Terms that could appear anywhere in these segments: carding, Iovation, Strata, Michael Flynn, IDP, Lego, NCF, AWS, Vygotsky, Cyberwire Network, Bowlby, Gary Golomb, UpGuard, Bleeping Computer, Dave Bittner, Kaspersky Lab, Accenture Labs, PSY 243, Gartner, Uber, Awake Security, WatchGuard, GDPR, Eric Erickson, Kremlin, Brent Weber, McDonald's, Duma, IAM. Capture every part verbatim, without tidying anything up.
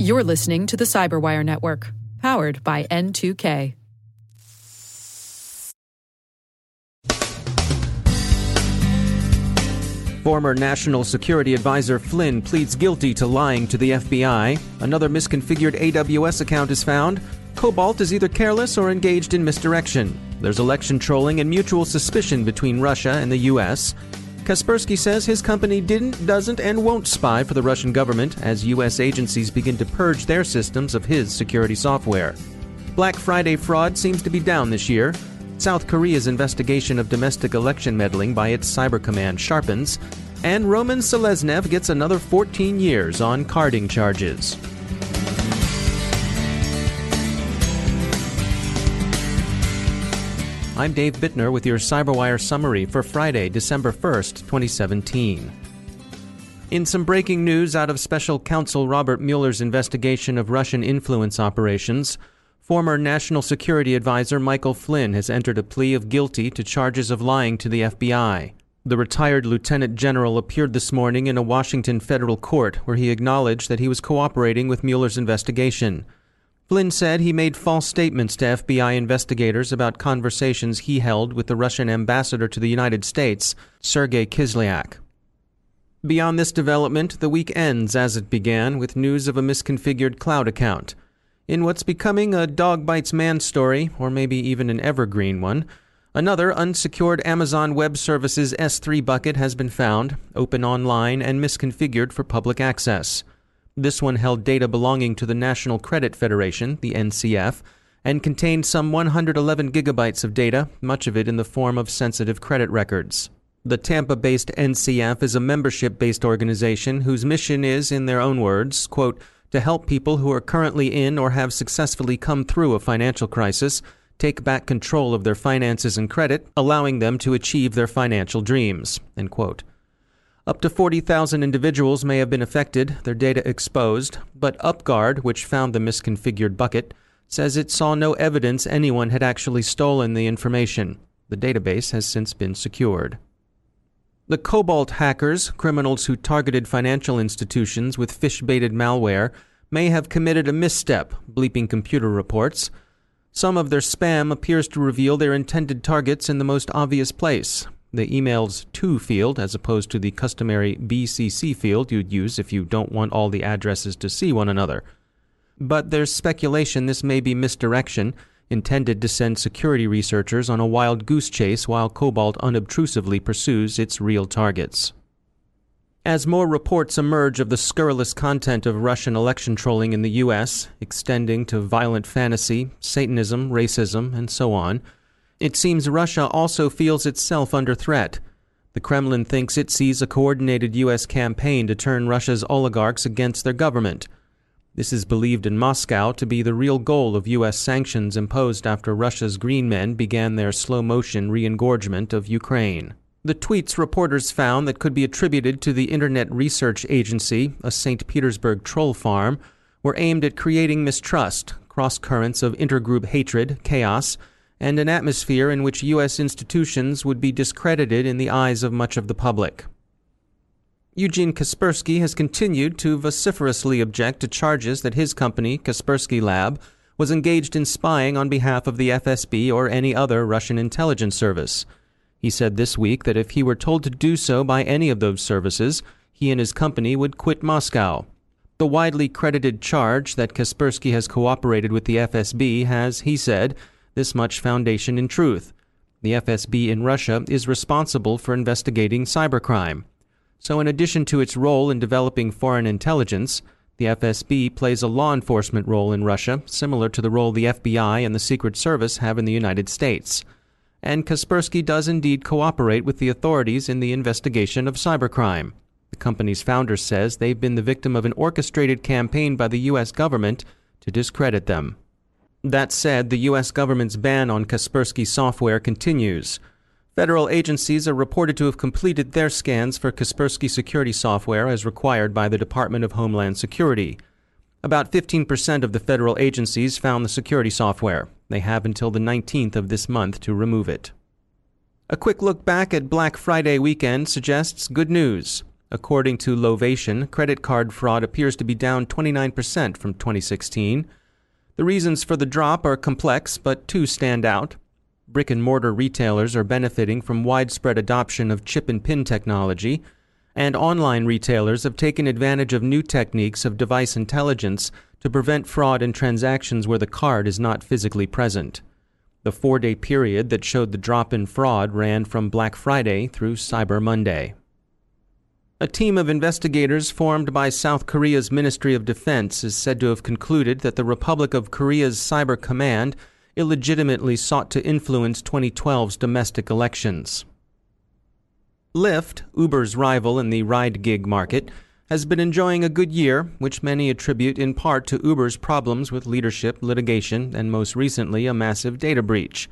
You're listening to the Cyberwire Network, powered by N two K. Former National Security Advisor Flynn pleads guilty to lying to the F B I. Another misconfigured A W S account is found. Cobalt is either careless or engaged in misdirection. There's election trolling and mutual suspicion between Russia and the U S. Kaspersky says his company didn't, doesn't, and won't spy for the Russian government as U S agencies begin to purge their systems of his security software. Black Friday fraud seems to be down this year. South Korea's investigation of domestic election meddling by its cyber command sharpens, and Roman Seleznev gets another fourteen years on carding charges. I'm Dave Bittner with your Cyberwire summary for Friday, December first, twenty seventeen. In some breaking news out of Special Counsel Robert Mueller's investigation of Russian influence operations, former National Security Advisor Michael Flynn has entered a plea of guilty to charges of lying to the F B I. The retired lieutenant general appeared this morning in a Washington federal court where he acknowledged that he was cooperating with Mueller's investigation. Flynn said he made false statements to F B I investigators about conversations he held with the Russian ambassador to the United States, Sergey Kislyak. Beyond this development, the week ends as it began with news of a misconfigured cloud account. In what's becoming a dog bites man story, or maybe even an evergreen one, another unsecured Amazon Web Services S three bucket has been found, open online and misconfigured for public access. This one held data belonging to the National Credit Federation, the N C F, and contained some one hundred eleven gigabytes of data, much of it in the form of sensitive credit records. The Tampa-based N C F is a membership-based organization whose mission is, in their own words, quote, to help people who are currently in or have successfully come through a financial crisis take back control of their finances and credit, allowing them to achieve their financial dreams, end quote. Up to forty thousand individuals may have been affected, their data exposed, but UpGuard, which found the misconfigured bucket, says it saw no evidence anyone had actually stolen the information. The database has since been secured. The Cobalt hackers, criminals who targeted financial institutions with fish-baited malware, may have committed a misstep, Bleeping Computer reports. Some of their spam appears to reveal their intended targets in the most obvious place, the email's to field as opposed to the customary B C C field you'd use if you don't want all the addresses to see one another. But there's speculation this may be misdirection, intended to send security researchers on a wild goose chase while Cobalt unobtrusively pursues its real targets. As more reports emerge of the scurrilous content of Russian election trolling in the U S, extending to violent fantasy, Satanism, racism, and so on, it seems Russia also feels itself under threat. The Kremlin thinks it sees a coordinated U S campaign to turn Russia's oligarchs against their government. This is believed in Moscow to be the real goal of U S sanctions imposed after Russia's green men began their slow-motion re-engorgement of Ukraine. The tweets reporters found that could be attributed to the Internet Research Agency, a Saint Petersburg troll farm, were aimed at creating mistrust, cross-currents of intergroup hatred, chaos, and an atmosphere in which U S institutions would be discredited in the eyes of much of the public. Eugene Kaspersky has continued to vociferously object to charges that his company, Kaspersky Lab, was engaged in spying on behalf of the F S B or any other Russian intelligence service. He said this week that if he were told to do so by any of those services, he and his company would quit Moscow. The widely credited charge that Kaspersky has cooperated with the F S B has, he said, this much foundation in truth. The F S B in Russia is responsible for investigating cybercrime. So in addition to its role in developing foreign intelligence, the F S B plays a law enforcement role in Russia, similar to the role the F B I and the Secret Service have in the United States. And Kaspersky does indeed cooperate with the authorities in the investigation of cybercrime. The company's founder says they've been the victim of an orchestrated campaign by the U S government to discredit them. That said, the U S government's ban on Kaspersky software continues. Federal agencies are reported to have completed their scans for Kaspersky security software as required by the Department of Homeland Security. About fifteen percent of the federal agencies found the security software. They have until the nineteenth of this month to remove it. A quick look back at Black Friday weekend suggests good news. According to Iovation, credit card fraud appears to be down twenty-nine percent from twenty sixteen. The reasons for the drop are complex, but two stand out. Brick-and-mortar retailers are benefiting from widespread adoption of chip-and-pin technology, and online retailers have taken advantage of new techniques of device intelligence to prevent fraud in transactions where the card is not physically present. The four-day period that showed the drop in fraud ran from Black Friday through Cyber Monday. A team of investigators formed by South Korea's Ministry of Defense is said to have concluded that the Republic of Korea's Cyber Command illegitimately sought to influence twenty twelve's domestic elections. Lyft, Uber's rival in the ride-gig market, has been enjoying a good year, which many attribute in part to Uber's problems with leadership, litigation, and most recently a massive data breach.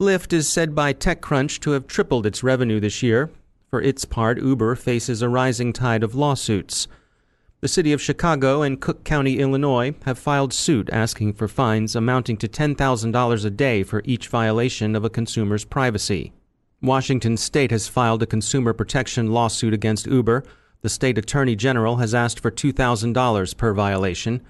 Lyft is said by TechCrunch to have tripled its revenue this year. For its part, Uber faces a rising tide of lawsuits. The city of Chicago and Cook County, Illinois, have filed suit asking for fines amounting to ten thousand dollars a day for each violation of a consumer's privacy. Washington State has filed a consumer protection lawsuit against Uber. The state attorney general has asked for two thousand dollars per violation.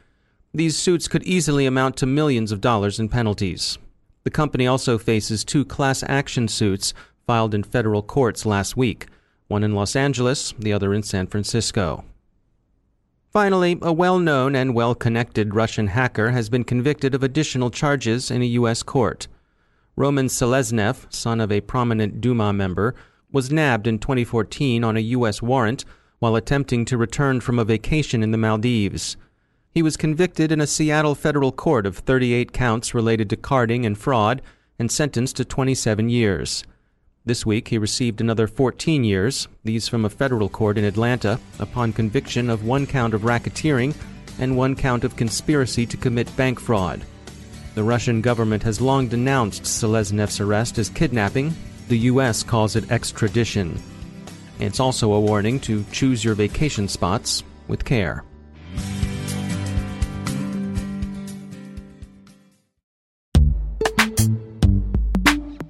These suits could easily amount to millions of dollars in penalties. The company also faces two class action suits filed in federal courts last week, one in Los Angeles, the other in San Francisco. Finally, a well-known and well-connected Russian hacker has been convicted of additional charges in a U S court. Roman Seleznev, son of a prominent Duma member, was nabbed in twenty fourteen on a U S warrant while attempting to return from a vacation in the Maldives. He was convicted in a Seattle federal court of thirty-eight counts related to carding and fraud and sentenced to twenty-seven years. This week he received another fourteen years, these from a federal court in Atlanta, upon conviction of one count of racketeering and one count of conspiracy to commit bank fraud. The Russian government has long denounced Seleznev's arrest as kidnapping. The U S calls it extradition. It's also a warning to choose your vacation spots with care.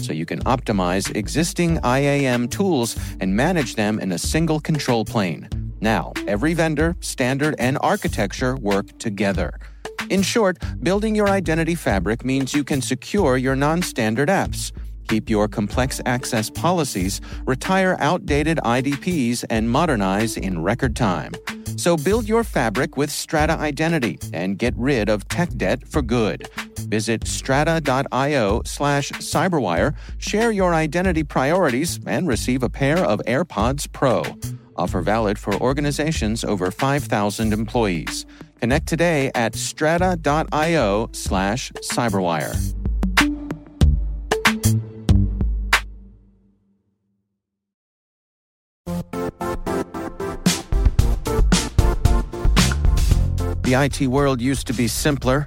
so you can optimize existing I A M tools and manage them in a single control plane. Now, every vendor, standard, and architecture work together. In short, building your identity fabric means you can secure your non-standard apps, keep your complex access policies, retire outdated I D Ps, and modernize in record time. So build your fabric with Strata Identity and get rid of tech debt for good. Visit strata.io slash cyberwire, share your identity priorities, and receive a pair of AirPods Pro. Offer valid for organizations over five thousand employees. Connect today at strata.io slash cyberwire. The I T world used to be simpler.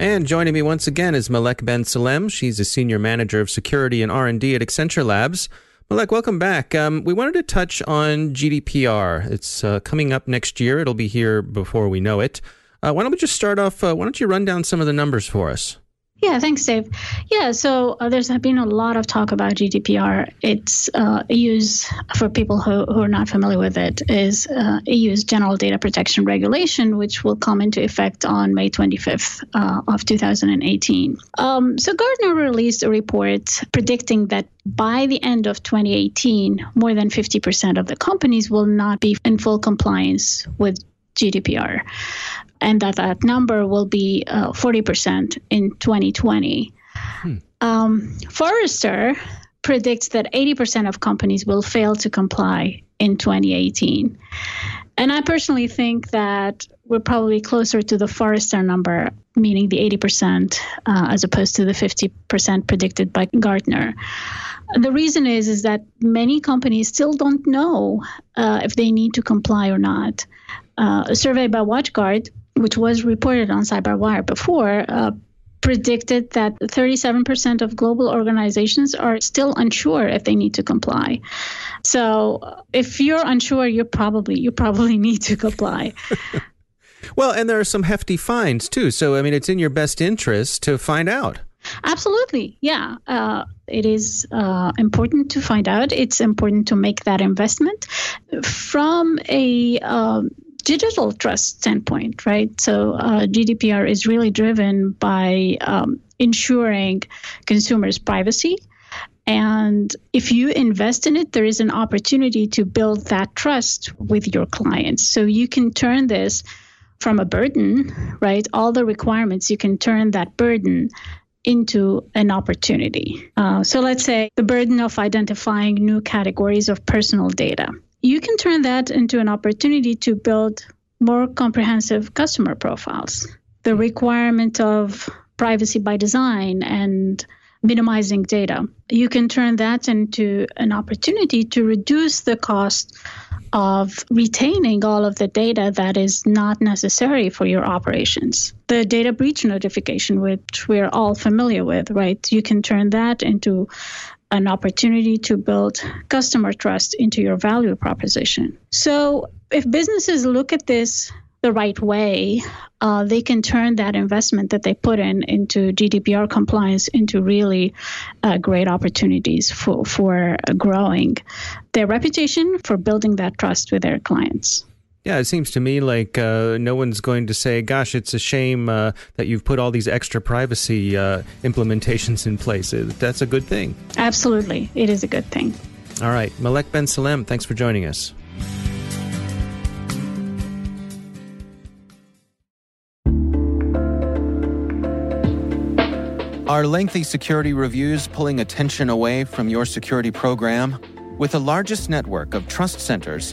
And joining me once again is Malek Ben Salem. She's a senior manager of security and R and D at Accenture Labs. Malek, welcome back. Um, we wanted to touch on G D P R. It's uh, coming up next year. It'll be here before we know it. Uh, why don't we just start off, uh, why don't you run down some of the numbers for us? Yeah, thanks, Dave. Yeah, so uh, there's been a lot of talk about G D P R. Its uh, E U's, for people who, who are not familiar with it, is uh, E U's General Data Protection Regulation, which will come into effect on May twenty-fifth uh, of two thousand eighteen. Um, so Gartner released a report predicting that by the end of twenty eighteen, more than fifty percent of the companies will not be in full compliance with G D P R. and that that number will be uh, forty percent in twenty twenty. Hmm. Um, Forrester predicts that eighty percent of companies will fail to comply in twenty eighteen. And I personally think that we're probably closer to the Forrester number, meaning the eighty percent uh, as opposed to the fifty percent predicted by Gartner. The reason is, is that many companies still don't know uh, if they need to comply or not. Uh, a survey by WatchGuard, which was reported on Cyberwire before, uh, predicted that thirty-seven percent of global organizations are still unsure if they need to comply. So if you're unsure, you probably you probably need to comply. Well, and there are some hefty fines too. So, I mean, it's in your best interest to find out. Absolutely. Yeah. Uh, it is uh, important to find out. It's important to make that investment from a um, digital trust standpoint, right? So uh, G D P R is really driven by um, ensuring consumers' privacy. And if you invest in it, there is an opportunity to build that trust with your clients. So you can turn this from a burden, right? All the requirements, you can turn that burden into an opportunity. Uh, so let's say the burden of identifying new categories of personal data. You can turn that into an opportunity to build more comprehensive customer profiles. The requirement of privacy by design and minimizing data. You can turn that into an opportunity to reduce the cost of retaining all of the data that is not necessary for your operations. The data breach notification, which we're all familiar with, right? You can turn that into an opportunity to build customer trust into your value proposition. So if businesses look at this the right way, uh, they can turn that investment that they put in into G D P R compliance into really uh, great opportunities for, for growing their reputation, for building that trust with their clients. Yeah, it seems to me like uh, no one's going to say, gosh, it's a shame uh, that you've put all these extra privacy uh, implementations in place. That's a good thing. Absolutely. It is a good thing. All right. Malek Ben Salem, thanks for joining us. Are lengthy security reviews pulling attention away from your security program? With the largest network of trust centers,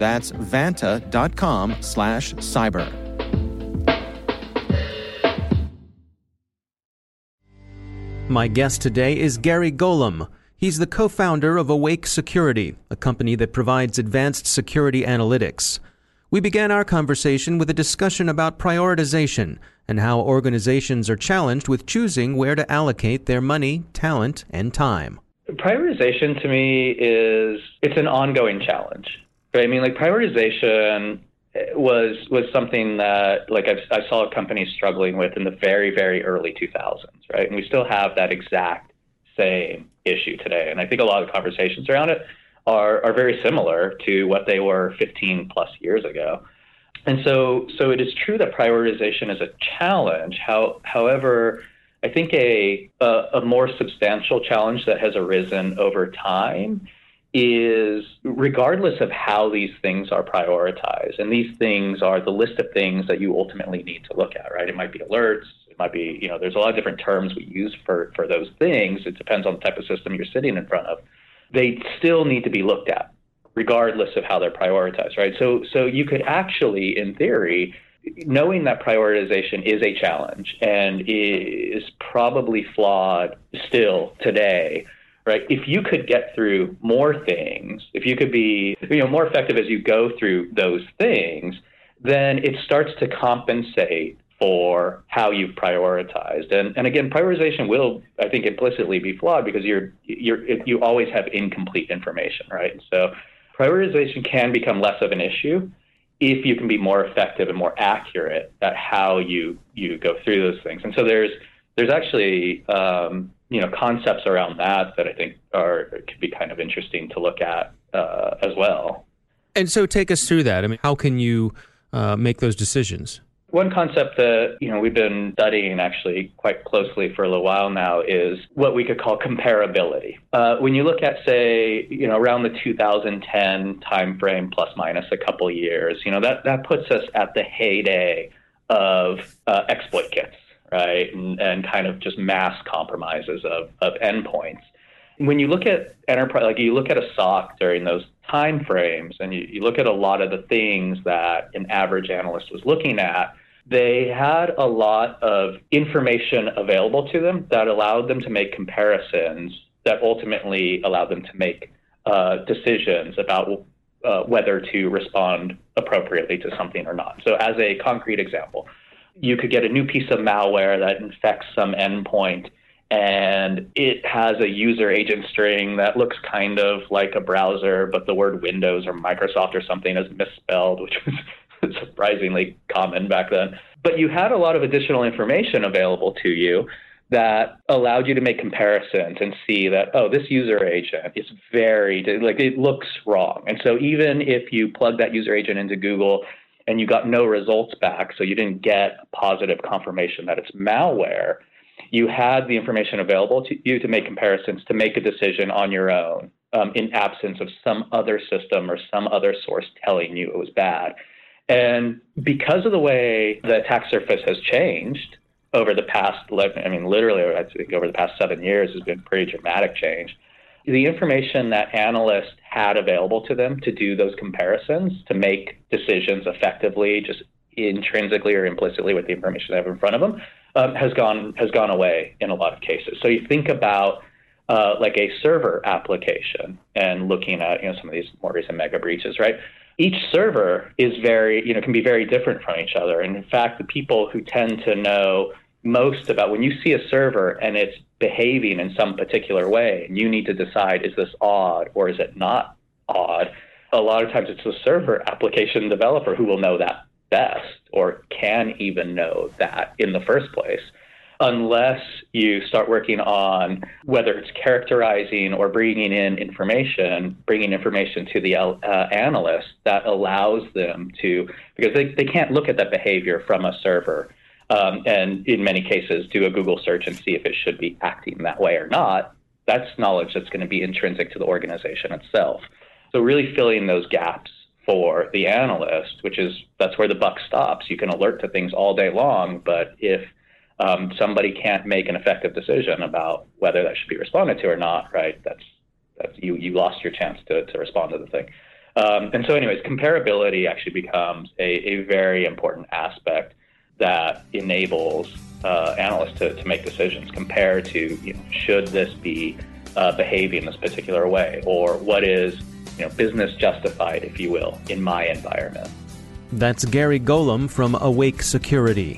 That's vanta.com slash cyber. My guest today is Gary Golomb. He's the co-founder of Awake Security, a company that provides advanced security analytics. We began our conversation with a discussion about prioritization and how organizations are challenged with choosing where to allocate their money, talent, and time. Prioritization to me is, it's an ongoing challenge, right? I mean, like prioritization was was something that like I've, I saw companies struggling with in the very, very early two thousands, right? And we still have that exact same issue today. And I think a lot of conversations around it are, are very similar to what they were fifteen plus years ago. And so so it is true that prioritization is a challenge. How, however, I think a, a a more substantial challenge that has arisen over time is regardless of how these things are prioritized, and these things are the list of things that you ultimately need to look at, right? It might be alerts, it might be, you know, there's a lot of different terms we use for, for those things. It depends on the type of system you're sitting in front of. They still need to be looked at, regardless of how they're prioritized, right? So so you could actually, in theory, knowing that prioritization is a challenge and is probably flawed still today, right? If you could get through more things, if you could be, you know, more effective as you go through those things, then it starts to compensate for how you've prioritized. And and again, prioritization will, I think, implicitly be flawed because you're you're you always have incomplete information, right? So prioritization can become less of an issue if you can be more effective and more accurate at how you you go through those things. And so there's there's actually um, you know concepts around that that I think are could be kind of interesting to look at uh, as well. And so take us through that. I mean, how can you uh, make those decisions? One concept that you know we've been studying actually quite closely for a little while now is what we could call comparability. Uh, when you look at, say, you know, around the two thousand ten timeframe, plus minus a couple years, you know, that, that puts us at the heyday of uh, exploit kits, right, and, and kind of just mass compromises of, of endpoints. When you look at enterprise, like you look at a S O C during those timeframes, and you, you look at a lot of the things that an average analyst was looking at, they had a lot of information available to them that allowed them to make comparisons that ultimately allowed them to make uh, decisions about uh, whether to respond appropriately to something or not. So as a concrete example, you could get a new piece of malware that infects some endpoint, and it has a user agent string that looks kind of like a browser, but the word Windows or Microsoft or something is misspelled, which was surprisingly common back then. But you had a lot of additional information available to you that allowed you to make comparisons and see that, oh, this user agent is very, like, it looks wrong. And so even if you plug that user agent into Google and you got no results back, so you didn't get positive confirmation that it's malware, you had the information available to you to make comparisons, to make a decision on your own um, in absence of some other system or some other source telling you it was bad. And because of the way the attack surface has changed over the past, I mean, literally, I think over the past seven years has been pretty dramatic change. The information that analysts had available to them to do those comparisons, to make decisions effectively, just intrinsically or implicitly with the information they have in front of them, um, has gone has gone away in a lot of cases. So you think about uh, like a server application and looking at you know some of these more recent mega breaches, right? Each server is very, you know, can be very different from each other. And in fact, the people who tend to know most about when you see a server and it's behaving in some particular way, and you need to decide, is this odd or is it not odd? A lot of times it's the server application developer who will know that best or can even know that in the first place, unless you start working on whether it's characterizing or bringing in information, bringing information to the uh, analyst that allows them to, because they, they can't look at that behavior from a server um, and in many cases do a Google search and see if it should be acting that way or not. That's knowledge that's going to be intrinsic to the organization itself. So really filling those gaps for the analyst, which is, that's where the buck stops. You can alert to things all day long, but if Um, somebody can't make an effective decision about whether that should be responded to or not, right? That's, that's you, you lost your chance to, to respond to the thing. Um, and so anyways, comparability actually becomes a, a very important aspect that enables uh, analysts to, to make decisions compared to, you know, should this be uh, behaving this particular way, or what is, you know, business justified, if you will, in my environment. That's Gary Golomb from Awake Security.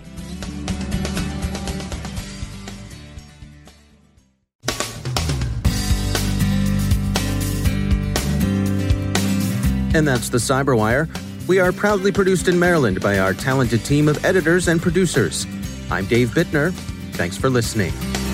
And that's the Cyberwire. We are proudly produced in Maryland by our talented team of editors and producers. I'm Dave Bittner. Thanks for listening.